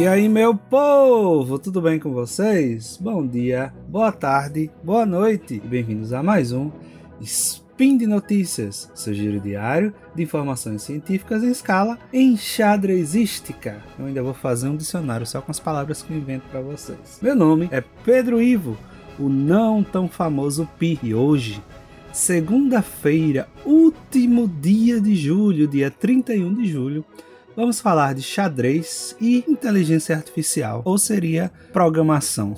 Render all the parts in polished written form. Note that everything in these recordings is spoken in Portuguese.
E aí, meu povo, tudo bem com vocês? Bom dia, boa tarde, boa noite e bem-vindos a mais um Spin de Notícias, seu giro diário de informações científicas em escala enxadrezística. Eu ainda vou fazer um dicionário só com as palavras que eu invento para vocês. Meu nome é Pedro Ivo, o não tão famoso Pi, e hoje, segunda-feira, último dia de julho, dia 31 de julho, vamos falar de xadrez e inteligência artificial, ou seria programação.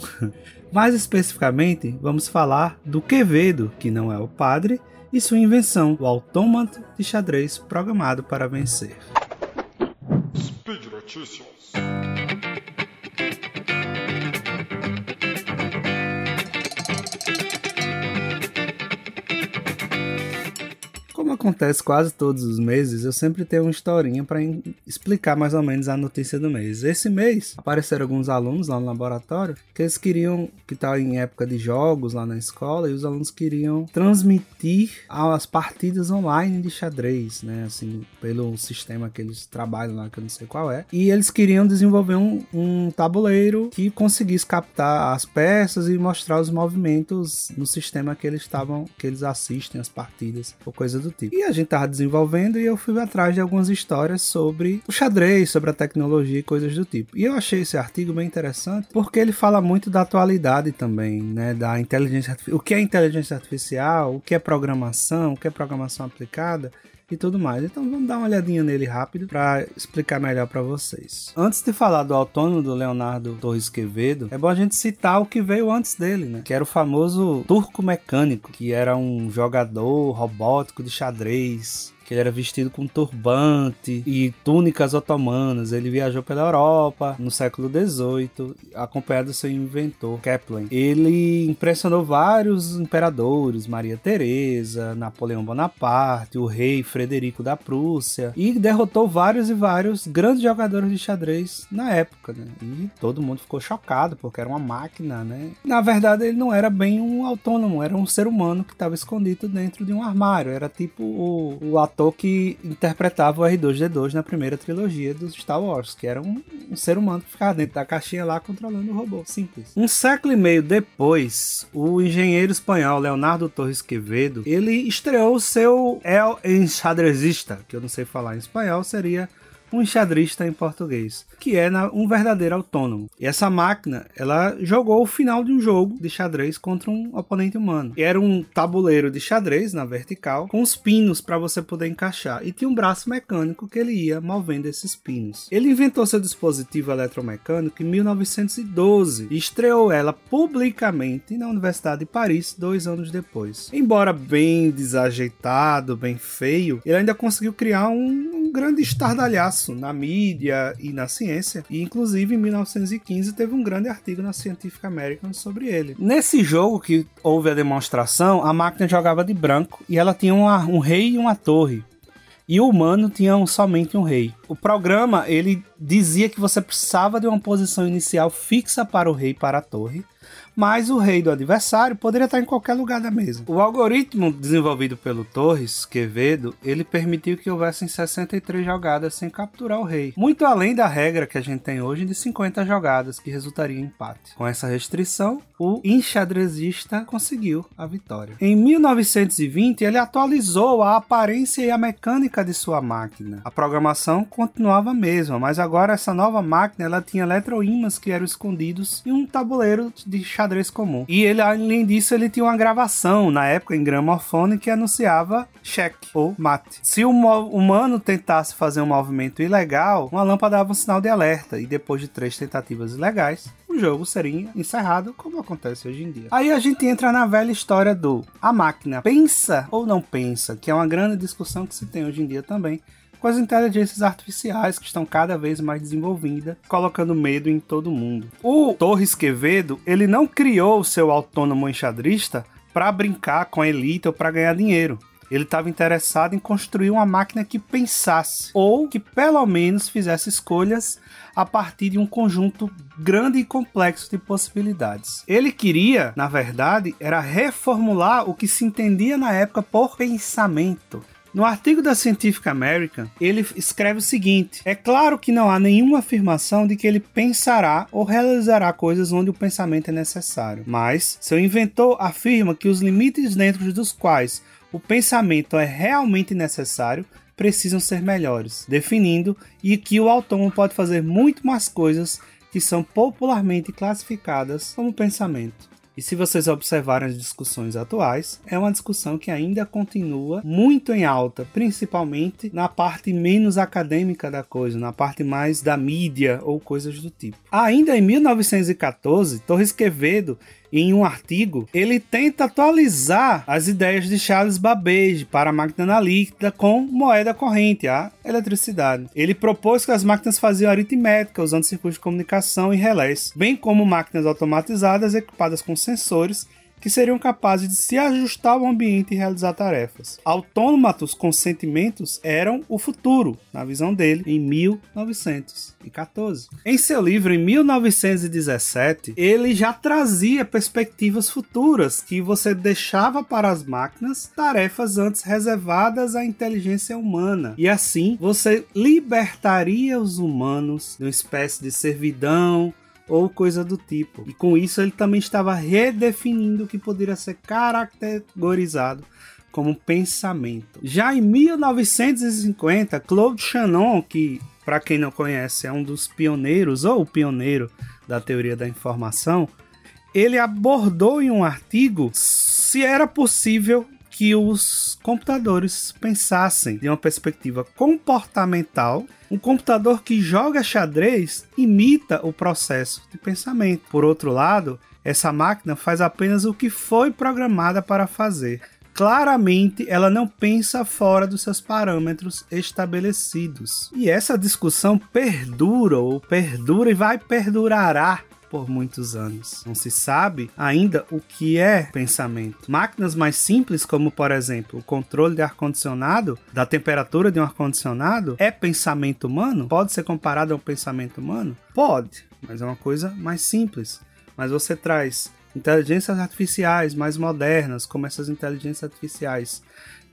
Mais especificamente, vamos falar do Quevedo, que não é o padre, e sua invenção, o autômato de xadrez programado para vencer. Speed Notícias. Como acontece quase todos os meses, eu sempre tenho uma historinha para explicar mais ou menos a notícia do mês. Esse mês, apareceram alguns alunos lá no laboratório que eles queriam, que tá em época de jogos lá na escola, e os alunos queriam transmitir as partidas online de xadrez, né, assim, pelo sistema que eles trabalham lá, que eu não sei qual é. E eles queriam desenvolver um tabuleiro que conseguisse captar as peças e mostrar os movimentos no sistema que eles assistem as partidas, ou coisa do tipo. E a gente tava desenvolvendo e eu fui atrás de algumas histórias sobre o xadrez, sobre a tecnologia e coisas do tipo. E eu achei esse artigo bem interessante porque ele fala muito da atualidade também, né, da inteligência artificial, o que é inteligência artificial, o que é programação aplicada e tudo mais. Então vamos dar uma olhadinha nele rápido para explicar melhor para vocês. Antes de falar do autônomo do Leonardo Torres Quevedo, é bom a gente citar o que veio antes dele, né? Que era o famoso Turco Mecânico, que era um jogador robótico de xadrez, que ele era vestido com turbante e túnicas otomanas. Ele viajou pela Europa no século XVIII, acompanhado do seu inventor, Kepler. Ele impressionou vários imperadores, Maria Tereza, Napoleão Bonaparte, o rei Frederico da Prússia, e derrotou vários e vários grandes jogadores de xadrez na época, né? E todo mundo ficou chocado, porque era uma máquina, né? Na verdade, ele não era bem um autônomo, era um ser humano que estava escondido dentro de um armário. Era tipo o ator que interpretava o R2-D2 na primeira trilogia dos Star Wars, que era um ser humano que ficava dentro da caixinha lá controlando o robô. Simples. Um século e meio depois, o engenheiro espanhol Leonardo Torres Quevedo, ele estreou o seu El Enxadrezista, que eu não sei falar em espanhol, seria um enxadrista em português, que é um verdadeiro autônomo. E essa máquina, ela jogou o final de um jogo de xadrez contra um oponente humano. E era um tabuleiro de xadrez na vertical, com os pinos para você poder encaixar. E tinha um braço mecânico que ele ia movendo esses pinos. Ele inventou seu dispositivo eletromecânico em 1912 e estreou ela publicamente na Universidade de Paris 2 anos depois. Embora bem desajeitado, bem feio, ele ainda conseguiu criar um grande estardalhaço na mídia e na ciência, e inclusive em 1915 teve um grande artigo na Scientific American sobre ele. Nesse jogo que houve a demonstração, a máquina jogava de branco e ela tinha um rei e uma torre, e o humano tinha somente um rei. O programa, ele dizia que você precisava de uma posição inicial fixa para o rei e para a torre, mas o rei do adversário poderia estar em qualquer lugar da mesa. O algoritmo desenvolvido pelo Torres Quevedo, ele permitiu que houvessem 63 jogadas sem capturar o rei, muito além da regra que a gente tem hoje de 50 jogadas, que resultaria em empate. Com essa restrição, o enxadrezista conseguiu a vitória. Em 1920, ele atualizou a aparência e a mecânica de sua máquina. A programação continuava a mesma, mas agora essa nova máquina, ela tinha eletroímãs que eram escondidos em um tabuleiro de xadrez comum. E ele, além disso, ele tinha uma gravação, na época, em gramofone, que anunciava cheque ou mate. Se o humano tentasse fazer um movimento ilegal, uma lâmpada dava um sinal de alerta, e depois de 3 tentativas ilegais, o jogo seria encerrado, como acontece hoje em dia. Aí a gente entra na velha história do a máquina pensa ou não pensa, que é uma grande discussão que se tem hoje em dia também, com as inteligências artificiais que estão cada vez mais desenvolvidas, colocando medo em todo mundo. O Torres Quevedo, ele não criou o seu autônomo enxadrista para brincar com a elite ou para ganhar dinheiro. Ele estava interessado em construir uma máquina que pensasse, ou que pelo menos fizesse escolhas a partir de um conjunto grande e complexo de possibilidades. Ele queria, na verdade, era reformular o que se entendia na época por pensamento. No artigo da Scientific American, ele escreve o seguinte: é claro que não há nenhuma afirmação de que ele pensará ou realizará coisas onde o pensamento é necessário, mas seu inventor afirma que os limites dentro dos quais o pensamento é realmente necessário precisam ser melhores, definindo e que o autônomo pode fazer muito mais coisas que são popularmente classificadas como pensamento. E se vocês observarem as discussões atuais, é uma discussão que ainda continua muito em alta, principalmente na parte menos acadêmica da coisa, na parte mais da mídia ou coisas do tipo. Ainda em 1914, Torres Quevedo, em um artigo, ele tenta atualizar as ideias de Charles Babbage para a máquina analítica com moeda corrente, a eletricidade. Ele propôs que as máquinas faziam aritmética usando circuitos de comunicação e relés, bem como máquinas automatizadas equipadas com sensores que seriam capazes de se ajustar ao ambiente e realizar tarefas. Autômatos com sentimentos eram o futuro, na visão dele, em 1914. Em seu livro, em 1917, ele já trazia perspectivas futuras que você deixava para as máquinas tarefas antes reservadas à inteligência humana. E assim, você libertaria os humanos de uma espécie de servidão, ou coisa do tipo. E com isso ele também estava redefinindo o que poderia ser categorizado como pensamento. Já em 1950, Claude Shannon, que para quem não conhece é um dos pioneiros ou o pioneiro da teoria da informação, ele abordou em um artigo se era possível que os computadores pensassem de uma perspectiva comportamental. Um computador que joga xadrez imita o processo de pensamento. Por outro lado, essa máquina faz apenas o que foi programada para fazer. Claramente, ela não pensa fora dos seus parâmetros estabelecidos. E essa discussão perdura e vai perdurar por muitos anos. Não se sabe ainda o que é pensamento. Máquinas mais simples, como por exemplo o controle de ar-condicionado, da temperatura de um ar-condicionado, é pensamento humano? Pode ser comparado a um pensamento humano? Pode, mas é uma coisa mais simples. Mas você traz inteligências artificiais mais modernas, como essas inteligências artificiais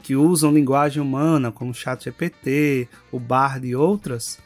que usam linguagem humana, como o ChatGPT, o Bard e outras,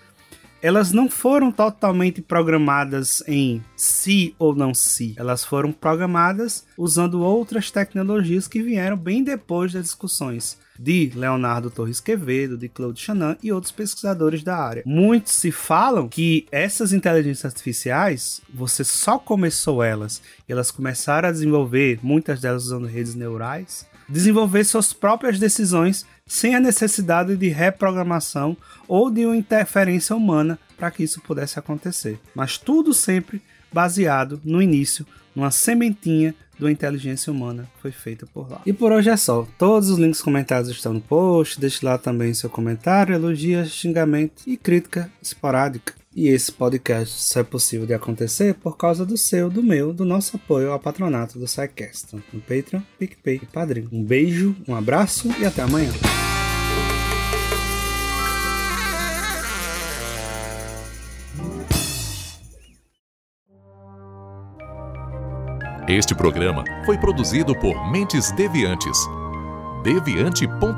elas não foram totalmente programadas em si ou não si. Elas foram programadas usando outras tecnologias que vieram bem depois das discussões de Leonardo Torres Quevedo, de Claude Shannon e outros pesquisadores da área. Muitos se falam que essas inteligências artificiais, você só começou elas. Elas começaram a desenvolver, muitas delas usando redes neurais, desenvolver suas próprias decisões sem a necessidade de reprogramação ou de uma interferência humana para que isso pudesse acontecer. Mas tudo sempre baseado no início, numa sementinha de uma inteligência humana que foi feita por lá. E por hoje é só. Todos os links comentados estão no post. Deixe lá também seu comentário, elogia, xingamento e crítica esporádica. E esse podcast só é possível de acontecer por causa do seu, do meu, do nosso apoio ao patronato do SciCast, tanto no Patreon, PicPay e Padrim. Um beijo, um abraço e até amanhã. Este programa foi produzido por Mentes Deviantes. Deviante.com.br